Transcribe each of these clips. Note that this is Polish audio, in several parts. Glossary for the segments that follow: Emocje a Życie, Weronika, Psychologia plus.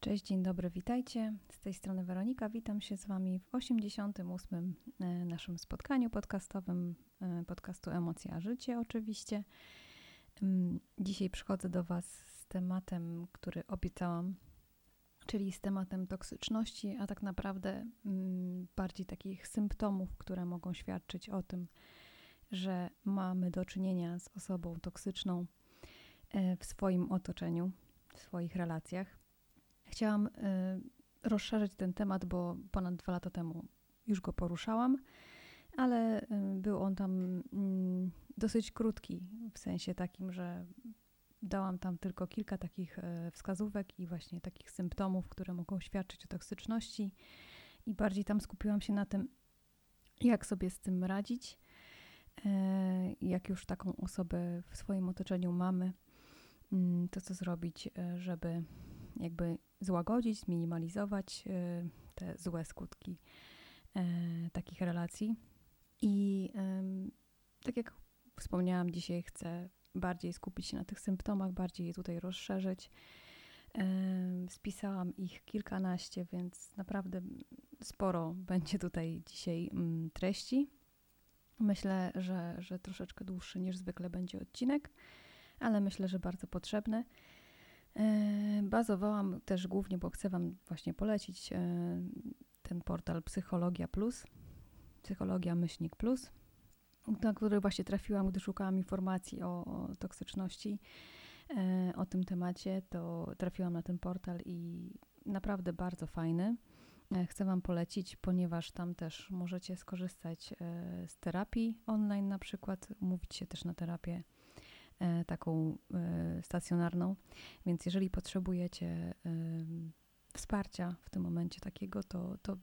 Cześć, dzień dobry, witajcie. Z tej strony Weronika, witam się z Wami w 88. naszym spotkaniu podcastowym, podcastu Emocje a Życie oczywiście. Dzisiaj przychodzę do Was z tematem, który obiecałam, czyli z tematem toksyczności, a tak naprawdę bardziej takich symptomów, które mogą świadczyć o tym, że mamy do czynienia z osobą toksyczną w swoim otoczeniu, w swoich relacjach. Chciałam rozszerzyć ten temat, bo ponad 2 lata temu już go poruszałam, ale był on tam dosyć krótki, w sensie takim, że dałam tam tylko kilka takich wskazówek i właśnie takich symptomów, które mogą świadczyć o toksyczności, i bardziej tam skupiłam się na tym, jak sobie z tym radzić, jak już taką osobę w swoim otoczeniu mamy, to co zrobić, żeby jakby złagodzić, zminimalizować te złe skutki takich relacji. I tak jak wspomniałam, dzisiaj chcę bardziej skupić się na tych symptomach, bardziej je tutaj rozszerzyć. Spisałam ich kilkanaście, więc naprawdę sporo będzie tutaj dzisiaj treści. Myślę, że troszeczkę dłuższy niż zwykle będzie odcinek, ale myślę, że bardzo potrzebny. Bazowałam też głównie, bo chcę Wam właśnie polecić ten portal Psychologia plus, Psychologia-plus, na który właśnie trafiłam, gdy szukałam informacji o toksyczności, o tym temacie, to trafiłam na ten portal i naprawdę bardzo fajny. Chcę Wam polecić, ponieważ tam też możecie skorzystać z terapii online, na przykład umówić się też na terapię taką stacjonarną, więc jeżeli potrzebujecie wsparcia w tym momencie takiego, to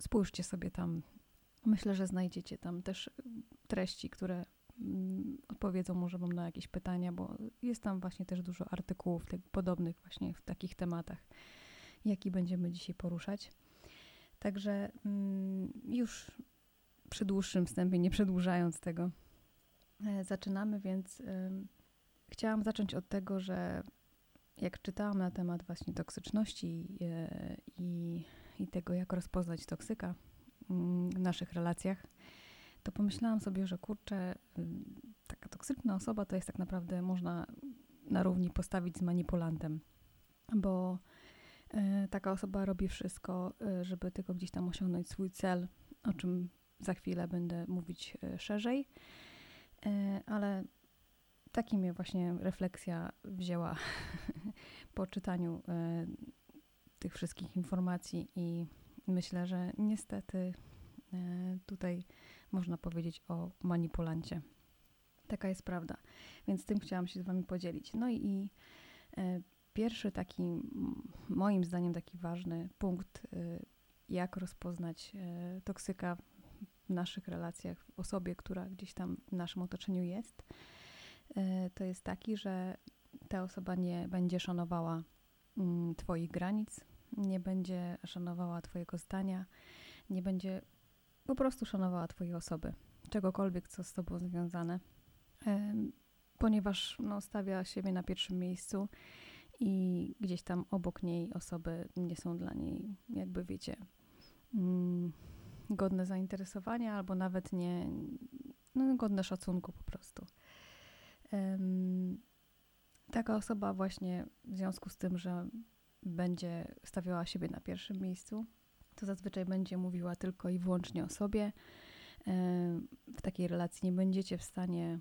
spójrzcie sobie tam. Myślę, że znajdziecie tam też treści, które odpowiedzą może Wam na jakieś pytania, bo jest tam właśnie też dużo artykułów podobnych właśnie w takich tematach, jaki będziemy dzisiaj poruszać. Także już przy dłuższym wstępie, nie przedłużając tego, zaczynamy, więc chciałam zacząć od tego, że jak czytałam na temat właśnie toksyczności i tego, jak rozpoznać toksyka w naszych relacjach, to pomyślałam sobie, że kurczę, taka toksyczna osoba to jest tak naprawdę, można na równi postawić z manipulantem, bo taka osoba robi wszystko, żeby tylko gdzieś tam osiągnąć swój cel, o czym za chwilę będę mówić szerzej. Ale taki mnie właśnie refleksja wzięła po czytaniu tych wszystkich informacji i myślę, że niestety tutaj można powiedzieć o manipulancie. Taka jest prawda, więc tym chciałam się z Wami podzielić. No i pierwszy taki, moim zdaniem taki ważny punkt, jak rozpoznać toksyka w naszych relacjach, w osobie, która gdzieś tam w naszym otoczeniu jest, to jest taki, że ta osoba nie będzie szanowała Twoich granic, nie będzie szanowała Twojego zdania, nie będzie po prostu szanowała Twojej osoby, czegokolwiek, co z Tobą związane, ponieważ no, stawia siebie na pierwszym miejscu i gdzieś tam obok niej osoby nie są dla niej, jakby wiecie, godne zainteresowania, albo nawet nie, no, godne szacunku po prostu. Taka osoba właśnie w związku z tym, że będzie stawiała siebie na pierwszym miejscu, to zazwyczaj będzie mówiła tylko i wyłącznie o sobie. W takiej relacji nie będziecie w stanie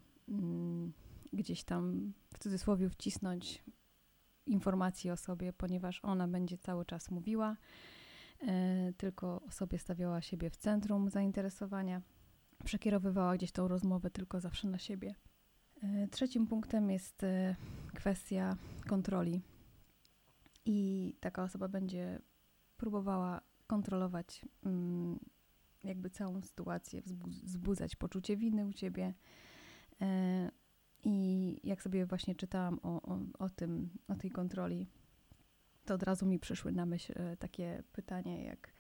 gdzieś tam w cudzysłowie wcisnąć informacji o sobie, ponieważ ona będzie cały czas mówiła, tylko o sobie, stawiała siebie w centrum zainteresowania, przekierowywała gdzieś tą rozmowę tylko zawsze na siebie. Trzecim punktem jest kwestia kontroli. I taka osoba będzie próbowała kontrolować jakby całą sytuację, wzbudzać poczucie winy u Ciebie. I jak sobie właśnie czytałam o tej kontroli, to od razu mi przyszły na myśl takie pytanie jak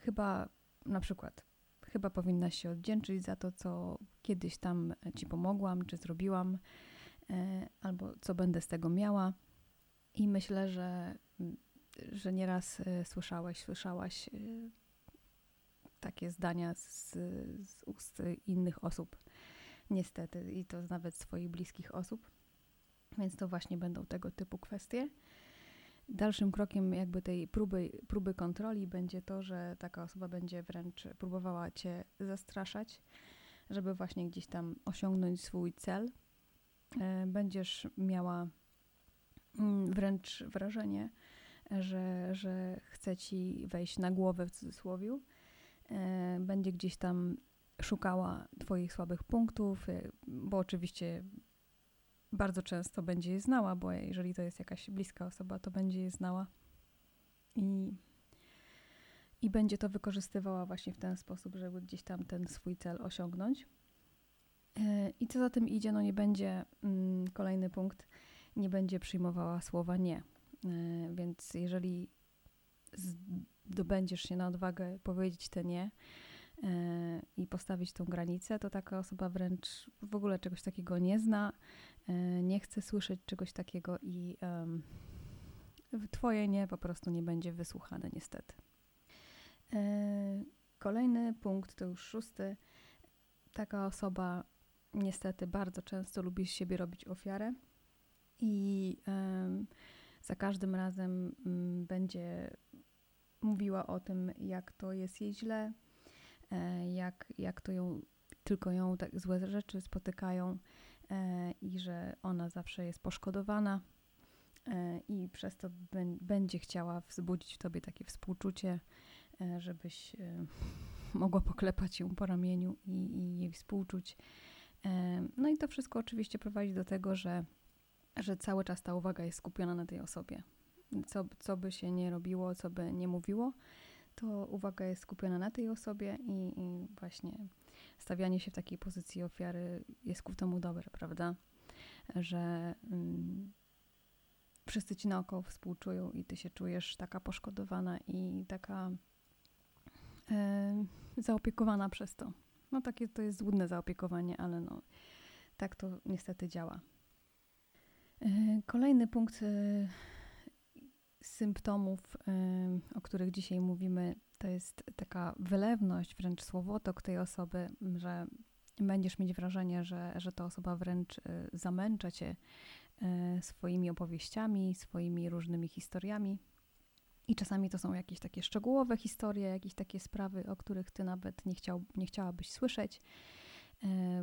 chyba powinnaś się odwdzięczyć za to, co kiedyś tam Ci pomogłam, czy zrobiłam, albo co będę z tego miała. I myślę, że nieraz słyszałaś takie zdania z ust innych osób, niestety, i to nawet swoich bliskich osób, więc to właśnie będą tego typu kwestie. Dalszym krokiem jakby tej próby kontroli będzie to, że taka osoba będzie wręcz próbowała cię zastraszać, żeby właśnie gdzieś tam osiągnąć swój cel. Będziesz miała wręcz wrażenie, że chce ci wejść na głowę w cudzysłowie. Będzie gdzieś tam szukała twoich słabych punktów, bo oczywiście bardzo często będzie je znała, bo jeżeli to jest jakaś bliska osoba, to będzie je znała i będzie to wykorzystywała właśnie w ten sposób, żeby gdzieś tam ten swój cel osiągnąć. I co za tym idzie, no nie będzie, kolejny punkt, nie będzie przyjmowała słowa nie. Więc jeżeli zdobędziesz się na odwagę powiedzieć te nie i postawić tą granicę, to taka osoba wręcz w ogóle czegoś takiego nie zna, nie chce słyszeć czegoś takiego i twoje nie po prostu nie będzie wysłuchane niestety. Kolejny punkt, to już 6. Taka osoba niestety bardzo często lubi z siebie robić ofiarę i za każdym razem będzie mówiła o tym, jak to jest jej źle, jak to ją, tylko ją tak złe rzeczy spotykają i że ona zawsze jest poszkodowana i przez to będzie chciała wzbudzić w tobie takie współczucie, żebyś mogła poklepać ją po ramieniu i jej współczuć. No i to wszystko oczywiście prowadzi do tego, że cały czas ta uwaga jest skupiona na tej osobie. Co by się nie robiło, co by nie mówiło, to uwaga jest skupiona na tej osobie i właśnie stawianie się w takiej pozycji ofiary jest ku temu dobre, prawda? Że wszyscy ci naokoło współczują i ty się czujesz taka poszkodowana i taka zaopiekowana przez to. No takie to jest złudne zaopiekowanie, ale no tak to niestety działa. Kolejny punkt symptomów, o których dzisiaj mówimy, to jest taka wylewność, wręcz słowotok tej osoby, że będziesz mieć wrażenie, że ta osoba wręcz zamęcza cię swoimi opowieściami, swoimi różnymi historiami. I czasami to są jakieś takie szczegółowe historie, jakieś takie sprawy, o których ty nawet nie chciałabyś słyszeć,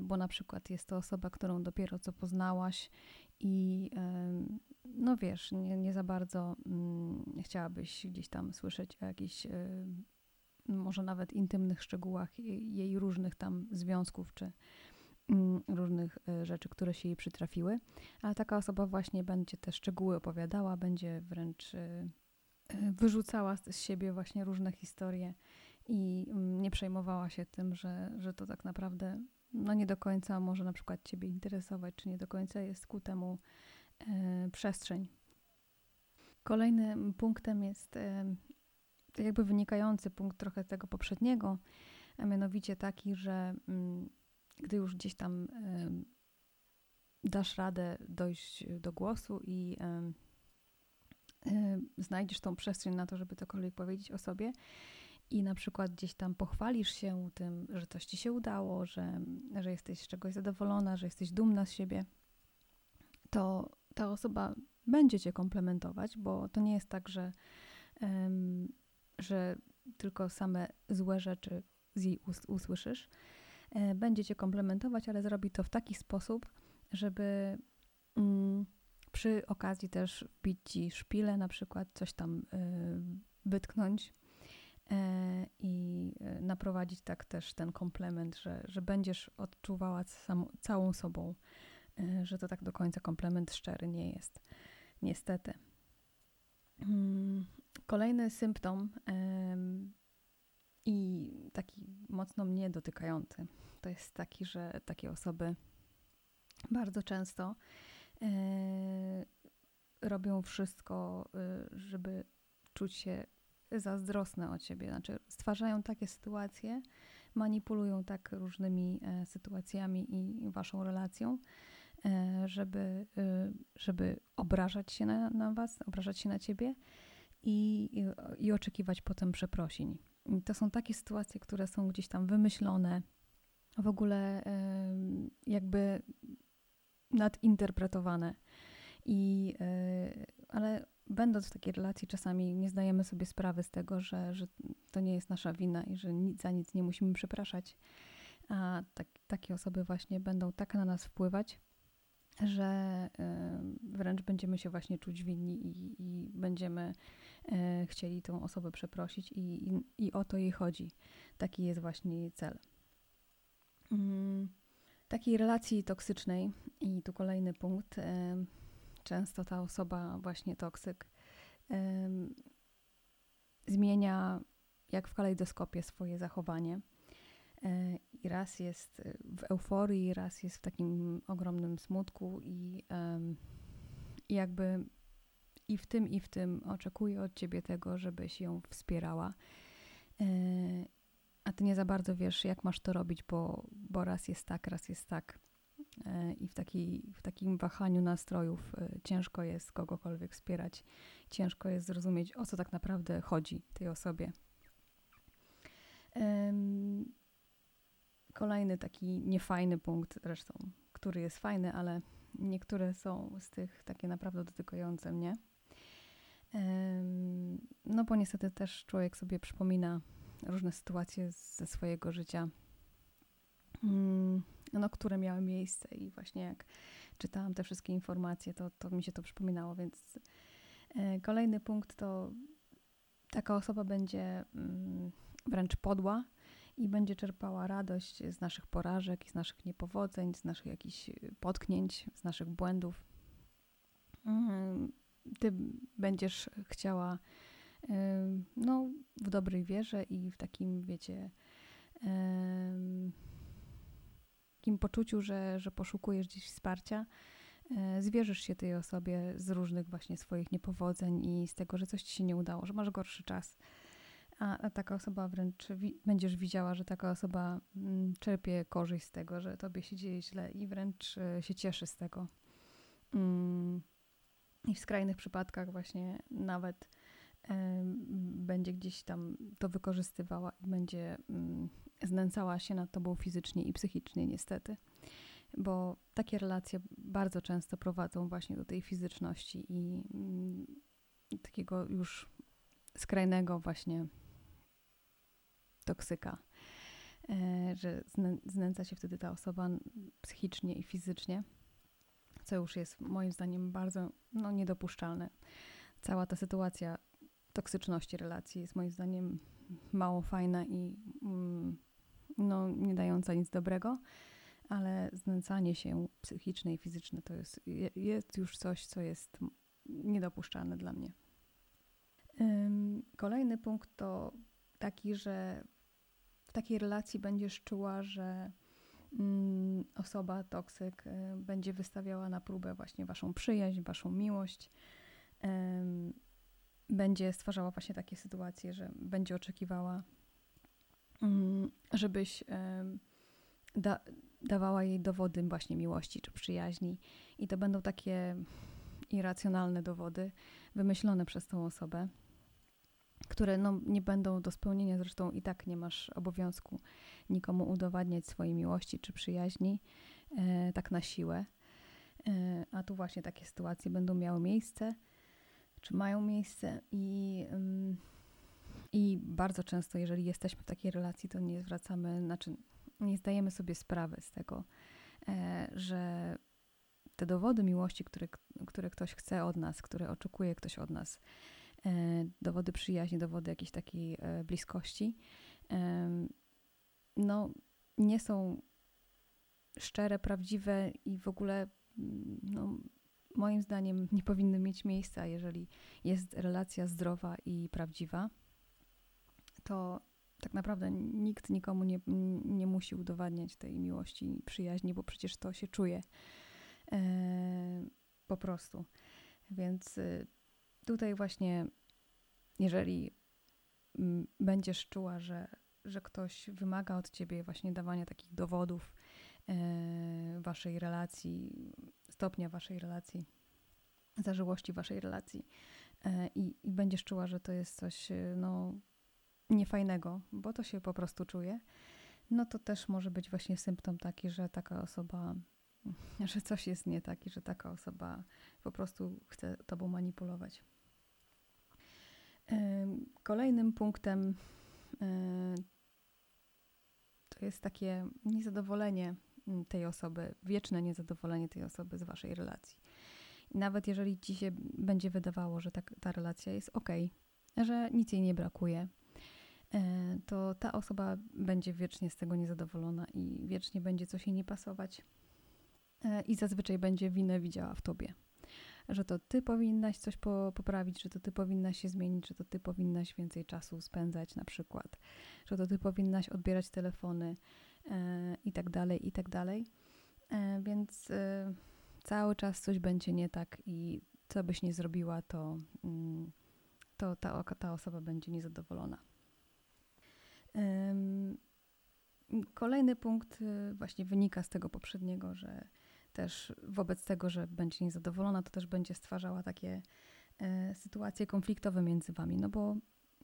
bo na przykład jest to osoba, którą dopiero co poznałaś i no wiesz, nie za bardzo chciałabyś gdzieś tam słyszeć o jakichś może nawet intymnych szczegółach jej różnych tam związków czy różnych rzeczy, które się jej przytrafiły, ale taka osoba właśnie będzie te szczegóły opowiadała, będzie wręcz wyrzucała z siebie właśnie różne historie i nie przejmowała się tym, że to tak naprawdę no nie do końca może na przykład ciebie interesować, czy nie do końca jest ku temu przestrzeń. Kolejnym punktem jest jakby wynikający punkt trochę tego poprzedniego, a mianowicie taki, że gdy już gdzieś tam dasz radę dojść do głosu i znajdziesz tą przestrzeń na to, żeby cokolwiek powiedzieć o sobie i na przykład gdzieś tam pochwalisz się tym, że coś ci się udało, że jesteś z czegoś zadowolona, że jesteś dumna z siebie, to ta osoba będzie cię komplementować, bo to nie jest tak, że tylko same złe rzeczy z jej ust usłyszysz. Będzie cię komplementować, ale zrobi to w taki sposób, żeby przy okazji też wbić ci szpilę, na przykład coś tam wytknąć i naprowadzić tak też ten komplement, że będziesz odczuwała całą sobą, że to tak do końca komplement szczery nie jest. Niestety. Kolejny symptom i taki mocno mnie dotykający, to jest taki, że takie osoby bardzo często robią wszystko, żeby czuć się zazdrosne o ciebie. Znaczy stwarzają takie sytuacje, manipulują tak różnymi sytuacjami i waszą relacją, żeby obrażać się na was, obrażać się na ciebie i oczekiwać potem przeprosin. I to są takie sytuacje, które są gdzieś tam wymyślone, w ogóle jakby nadinterpretowane. Ale będąc w takiej relacji czasami nie zdajemy sobie sprawy z tego, że to nie jest nasza wina i że za nic nie musimy przepraszać. A takie osoby właśnie będą tak na nas wpływać, że wręcz będziemy się właśnie czuć winni i będziemy chcieli tą osobę przeprosić i o to jej chodzi. Taki jest właśnie jej cel. Takiej relacji toksycznej, i tu kolejny punkt, często ta osoba właśnie toksyk zmienia jak w kalejdoskopie swoje zachowanie. I raz jest w euforii, raz jest w takim ogromnym smutku i jakby i w tym oczekuje od ciebie tego, żebyś ją wspierała. A ty nie za bardzo wiesz, jak masz to robić, bo raz jest tak. I w takim wahaniu nastrojów ciężko jest kogokolwiek wspierać. Ciężko jest zrozumieć, o co tak naprawdę chodzi tej osobie. Kolejny taki niefajny punkt zresztą, który jest fajny, ale niektóre są z tych takie naprawdę dotykające mnie. No bo niestety też człowiek sobie przypomina różne sytuacje ze swojego życia, no, które miały miejsce i właśnie jak czytałam te wszystkie informacje, to mi się to przypominało, więc kolejny punkt to taka osoba będzie wręcz podła i będzie czerpała radość z naszych porażek, z naszych niepowodzeń, z naszych jakichś potknięć, z naszych błędów. Ty będziesz chciała no, w dobrej wierze i w takim, wiecie, takim poczuciu, że poszukujesz gdzieś wsparcia, zwierzysz się tej osobie z różnych właśnie swoich niepowodzeń i z tego, że coś ci się nie udało, że masz gorszy czas. A taka osoba wręcz będziesz widziała, że taka osoba czerpie korzyść z tego, że tobie się dzieje źle i wręcz się cieszy z tego. I w skrajnych przypadkach właśnie nawet będzie gdzieś tam to wykorzystywała i będzie znęcała się nad tobą fizycznie i psychicznie niestety. Bo takie relacje bardzo często prowadzą właśnie do tej fizyczności i takiego już skrajnego właśnie toksyka, że znęca się wtedy ta osoba psychicznie i fizycznie, co już jest moim zdaniem bardzo niedopuszczalne. Cała ta sytuacja toksyczności relacji jest moim zdaniem mało fajna i nie dająca nic dobrego, ale znęcanie się psychiczne i fizyczne to jest już coś, co jest niedopuszczalne dla mnie. Kolejny punkt to taki, że w takiej relacji będziesz czuła, że osoba toksyk będzie wystawiała na próbę właśnie waszą przyjaźń, waszą miłość. Będzie stwarzała właśnie takie sytuacje, że będzie oczekiwała, żebyś dawała jej dowody właśnie miłości czy przyjaźni. I to będą takie irracjonalne dowody wymyślone przez tą osobę, które nie będą do spełnienia, zresztą i tak nie masz obowiązku nikomu udowadniać swojej miłości czy przyjaźni tak na siłę. A tu właśnie takie sytuacje będą miały miejsce, czy mają miejsce i bardzo często, jeżeli jesteśmy w takiej relacji, to nie zwracamy, nie zdajemy sobie sprawy z tego, że te dowody miłości, które ktoś chce od nas, które oczekuje ktoś od nas, dowody przyjaźni, dowody jakiejś takiej bliskości, nie są szczere, prawdziwe i w ogóle moim zdaniem nie powinny mieć miejsca. Jeżeli jest relacja zdrowa i prawdziwa, to tak naprawdę nikt nikomu nie musi udowadniać tej miłości i przyjaźni, bo przecież to się czuje po prostu. Więc tutaj właśnie, jeżeli będziesz czuła, że ktoś wymaga od ciebie właśnie dawania takich dowodów waszej relacji, stopnia waszej relacji, zażyłości waszej relacji i będziesz czuła, że to jest coś no, niefajnego, bo to się po prostu czuje, no to też może być właśnie symptom taki, że taka osoba, że coś jest nie tak i że taka osoba po prostu chce tobą manipulować. Kolejnym punktem to jest takie niezadowolenie tej osoby, wieczne niezadowolenie tej osoby z waszej relacji. I nawet jeżeli ci się będzie wydawało, że ta relacja jest okej, że nic jej nie brakuje, to ta osoba będzie wiecznie z tego niezadowolona i wiecznie będzie coś jej nie pasować i zazwyczaj będzie winę widziała w tobie. Że to ty powinnaś coś poprawić, że to ty powinnaś się zmienić, że to ty powinnaś więcej czasu spędzać na przykład, że to ty powinnaś odbierać telefony i tak dalej, i tak dalej. Więc cały czas coś będzie nie tak i co byś nie zrobiła, to ta osoba będzie niezadowolona. Kolejny punkt właśnie wynika z tego poprzedniego, że też wobec tego, że będzie niezadowolona, to też będzie stwarzała takie sytuacje konfliktowe między wami. No bo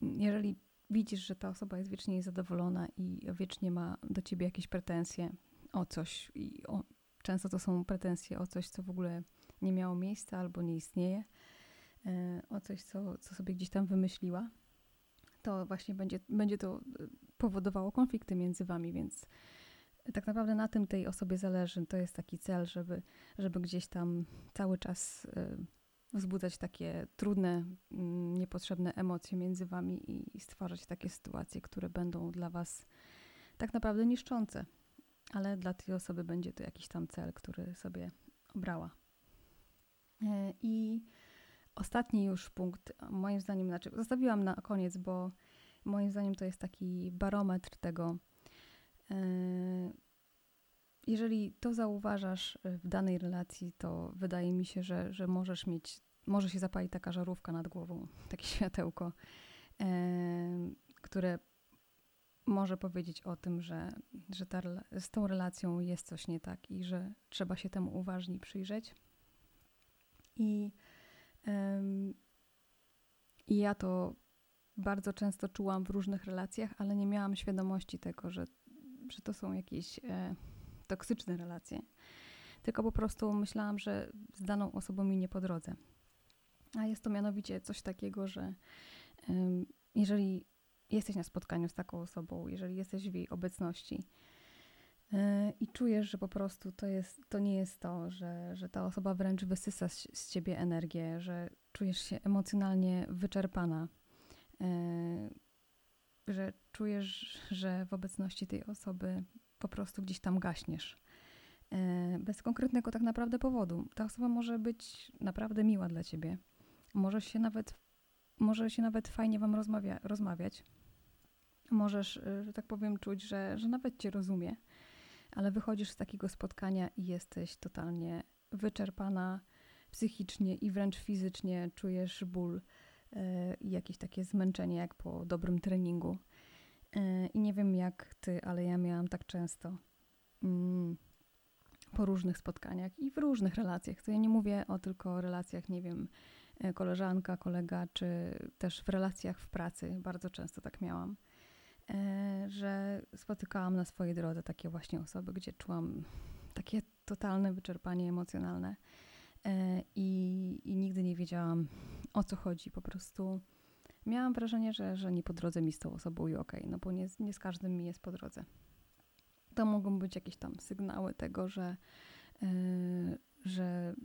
jeżeli widzisz, że ta osoba jest wiecznie niezadowolona i wiecznie ma do ciebie jakieś pretensje o coś i często to są pretensje o coś, co w ogóle nie miało miejsca albo nie istnieje, o coś, co sobie gdzieś tam wymyśliła, to właśnie będzie to powodowało konflikty między wami, więc tak naprawdę na tym tej osobie zależy. To jest taki cel, żeby gdzieś tam cały czas wzbudzać takie trudne, niepotrzebne emocje między wami i stwarzać takie sytuacje, które będą dla was tak naprawdę niszczące. Ale dla tej osoby będzie to jakiś tam cel, który sobie obrała. I ostatni już punkt, moim zdaniem, znaczy zostawiłam na koniec, bo moim zdaniem to jest taki barometr tego, jeżeli to zauważasz w danej relacji, to wydaje mi się, że może się zapalić taka żarówka nad głową, takie światełko, które może powiedzieć o tym, że z tą relacją jest coś nie tak i że trzeba się temu uważniej przyjrzeć. I ja to bardzo często czułam w różnych relacjach, ale nie miałam świadomości tego, że to są jakieś toksyczne relacje. Tylko po prostu myślałam, że z daną osobą mi nie po drodze. A jest to mianowicie coś takiego, że jeżeli jesteś na spotkaniu z taką osobą, jeżeli jesteś w jej obecności i czujesz, że po prostu to nie jest to, że ta osoba wręcz wysysa z ciebie energię, że czujesz się emocjonalnie wyczerpana, że czujesz, że w obecności tej osoby po prostu gdzieś tam gaśniesz. Bez konkretnego tak naprawdę powodu. Ta osoba może być naprawdę miła dla ciebie. Może się nawet fajnie wam rozmawiać. Możesz, że tak powiem, czuć, że nawet cię rozumie, ale wychodzisz z takiego spotkania i jesteś totalnie wyczerpana psychicznie i wręcz fizycznie, czujesz ból i jakieś takie zmęczenie jak po dobrym treningu. I nie wiem jak ty, ale ja miałam tak często po różnych spotkaniach i w różnych relacjach. To ja nie mówię o tylko relacjach, nie wiem, koleżanka, kolega, czy też w relacjach w pracy. Bardzo często tak miałam, że spotykałam na swojej drodze takie właśnie osoby, gdzie czułam takie totalne wyczerpanie emocjonalne. I nigdy nie wiedziałam, o co chodzi. Po prostu miałam wrażenie, że nie po drodze mi z tą osobą i okej, no bo nie z każdym mi jest po drodze. To mogą być jakieś tam sygnały tego, że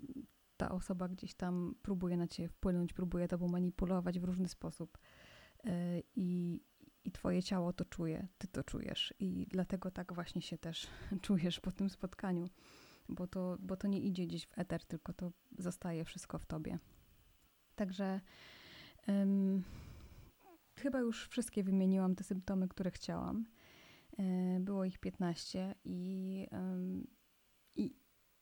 ta osoba gdzieś tam próbuje na ciebie wpłynąć, próbuje tobą manipulować w różny sposób i twoje ciało to czuje, ty to czujesz i dlatego tak właśnie się też czujesz po tym spotkaniu. Bo to nie idzie gdzieś w eter, tylko to zostaje wszystko w tobie. Także chyba już wszystkie wymieniłam te symptomy, które chciałam. Było ich 15 i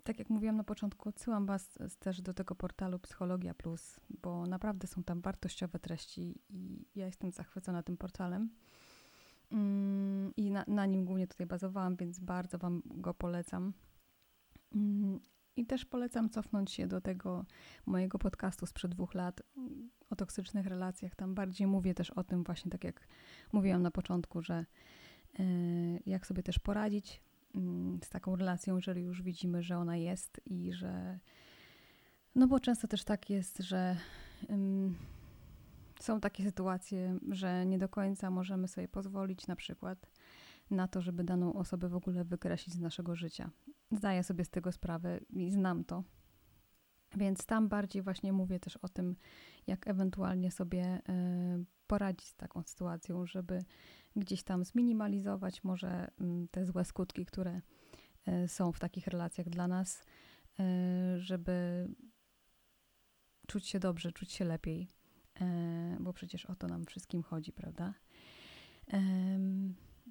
tak jak mówiłam na początku, odsyłam was też do tego portalu Psychologia plus, bo naprawdę są tam wartościowe treści i ja jestem zachwycona tym portalem. I na nim głównie tutaj bazowałam, więc bardzo wam go polecam. I też polecam cofnąć się do tego mojego podcastu sprzed 2 lat o toksycznych relacjach. Tam bardziej mówię też o tym właśnie, tak jak mówiłam na początku, że jak sobie też poradzić z taką relacją, jeżeli już widzimy, że ona jest i że... No bo często też tak jest, że są takie sytuacje, że nie do końca możemy sobie pozwolić na przykład na to, żeby daną osobę w ogóle wykreślić z naszego życia. Zdaję sobie z tego sprawę i znam to. Więc tam bardziej właśnie mówię też o tym, jak ewentualnie sobie poradzić z taką sytuacją, żeby gdzieś tam zminimalizować może te złe skutki, które są w takich relacjach dla nas, żeby czuć się dobrze, czuć się lepiej, bo przecież o to nam wszystkim chodzi, prawda?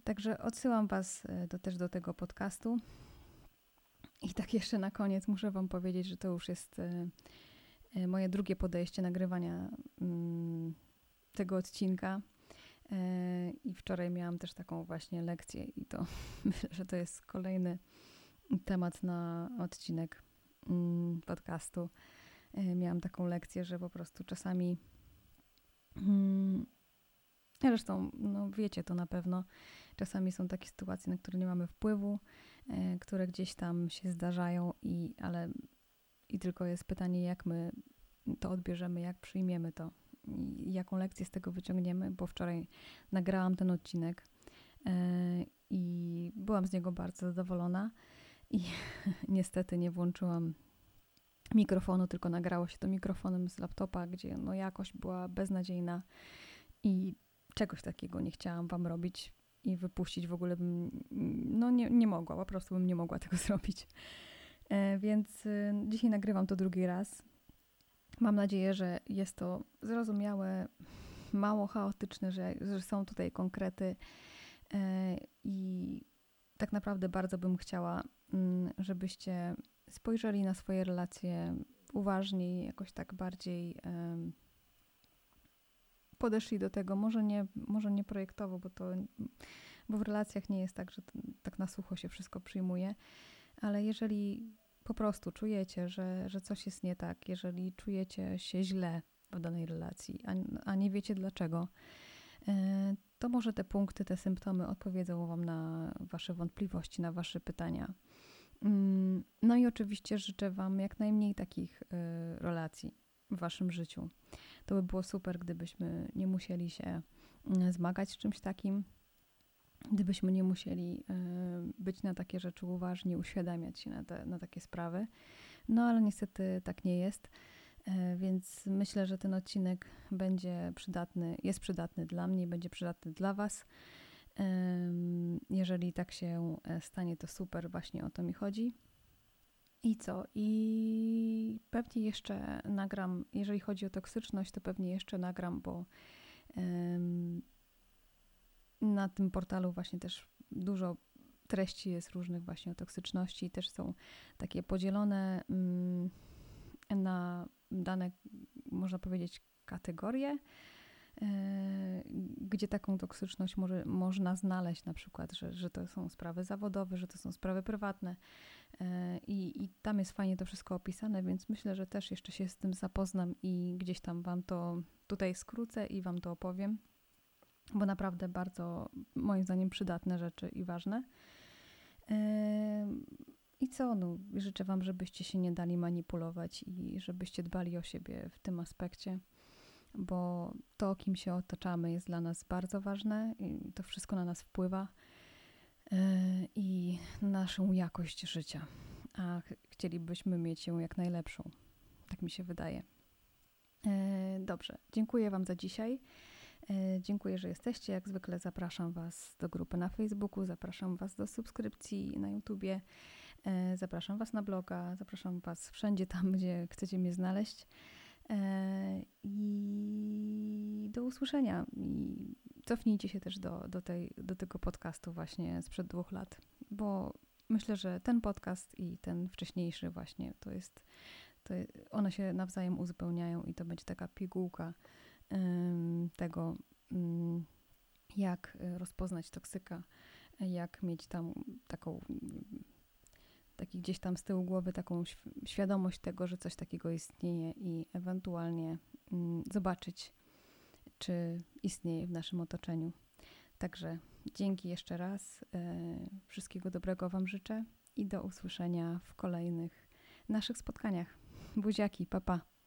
Także odsyłam Was też do tego podcastu. I tak jeszcze na koniec muszę Wam powiedzieć, że to już jest moje drugie podejście nagrywania tego odcinka. I wczoraj miałam też taką właśnie lekcję i to myślę, że to jest kolejny temat na odcinek podcastu. Miałam taką lekcję, że po prostu czasami... Zresztą, no wiecie to na pewno, czasami są takie sytuacje, na które nie mamy wpływu, które gdzieś tam się zdarzają i tylko jest pytanie, jak my to odbierzemy, jak przyjmiemy to i jaką lekcję z tego wyciągniemy, bo wczoraj nagrałam ten odcinek i byłam z niego bardzo zadowolona i niestety nie włączyłam mikrofonu, tylko nagrało się to mikrofonem z laptopa, gdzie no jakość była beznadziejna i czegoś takiego nie chciałam Wam robić i wypuścić w ogóle bym, no nie mogła, po prostu bym nie mogła tego zrobić. Więc dzisiaj nagrywam to drugi raz. Mam nadzieję, że jest to zrozumiałe, mało chaotyczne, że są tutaj konkrety i tak naprawdę bardzo bym chciała, żebyście spojrzeli na swoje relacje uważniej, jakoś tak bardziej... podeszli do tego, może nie projektowo, bo w relacjach nie jest tak, że tak na sucho się wszystko przyjmuje, ale jeżeli po prostu czujecie, że coś jest nie tak, jeżeli czujecie się źle w danej relacji, a nie wiecie dlaczego, to może te punkty, te symptomy odpowiedzą Wam na Wasze wątpliwości, na Wasze pytania. No i oczywiście życzę Wam jak najmniej takich relacji w Waszym życiu. To by było super, gdybyśmy nie musieli się zmagać z czymś takim, gdybyśmy nie musieli być na takie rzeczy uważni, uświadamiać się na takie sprawy. No ale niestety tak nie jest, więc myślę, że ten odcinek będzie przydatny, jest przydatny dla mnie, będzie przydatny dla Was. Jeżeli tak się stanie, to super, właśnie o to mi chodzi. I co? I pewnie jeszcze nagram, jeżeli chodzi o toksyczność, to pewnie jeszcze nagram, bo na tym portalu właśnie też dużo treści jest różnych właśnie o toksyczności. Też są takie podzielone na dane, można powiedzieć, kategorie, gdzie taką toksyczność można znaleźć, na przykład, że to są sprawy zawodowe, że to są sprawy prywatne i tam jest fajnie to wszystko opisane, więc myślę, że też jeszcze się z tym zapoznam i gdzieś tam Wam to tutaj skrócę i Wam to opowiem, bo naprawdę bardzo moim zdaniem przydatne rzeczy i ważne. I co? No, życzę Wam, żebyście się nie dali manipulować i żebyście dbali o siebie w tym aspekcie, bo to, kim się otaczamy, jest dla nas bardzo ważne i to wszystko na nas wpływa i naszą jakość życia, a chcielibyśmy mieć ją jak najlepszą. Tak mi się wydaje. Dobrze, dziękuję Wam za dzisiaj. Dziękuję, że jesteście. Jak zwykle zapraszam Was do grupy na Facebooku, zapraszam Was do subskrypcji na YouTubie, zapraszam Was na bloga, zapraszam Was wszędzie tam, gdzie chcecie mnie znaleźć. I do usłyszenia. I cofnijcie się też do tego podcastu właśnie sprzed 2 lat, bo myślę, że ten podcast i ten wcześniejszy właśnie one się nawzajem uzupełniają i to będzie taka pigułka tego, jak rozpoznać toksyka, jak mieć tam taką taki gdzieś tam z tyłu głowy taką świadomość tego, że coś takiego istnieje i ewentualnie zobaczyć, czy istnieje w naszym otoczeniu. Także dzięki jeszcze raz. Wszystkiego dobrego Wam życzę i do usłyszenia w kolejnych naszych spotkaniach. Buziaki, pa pa!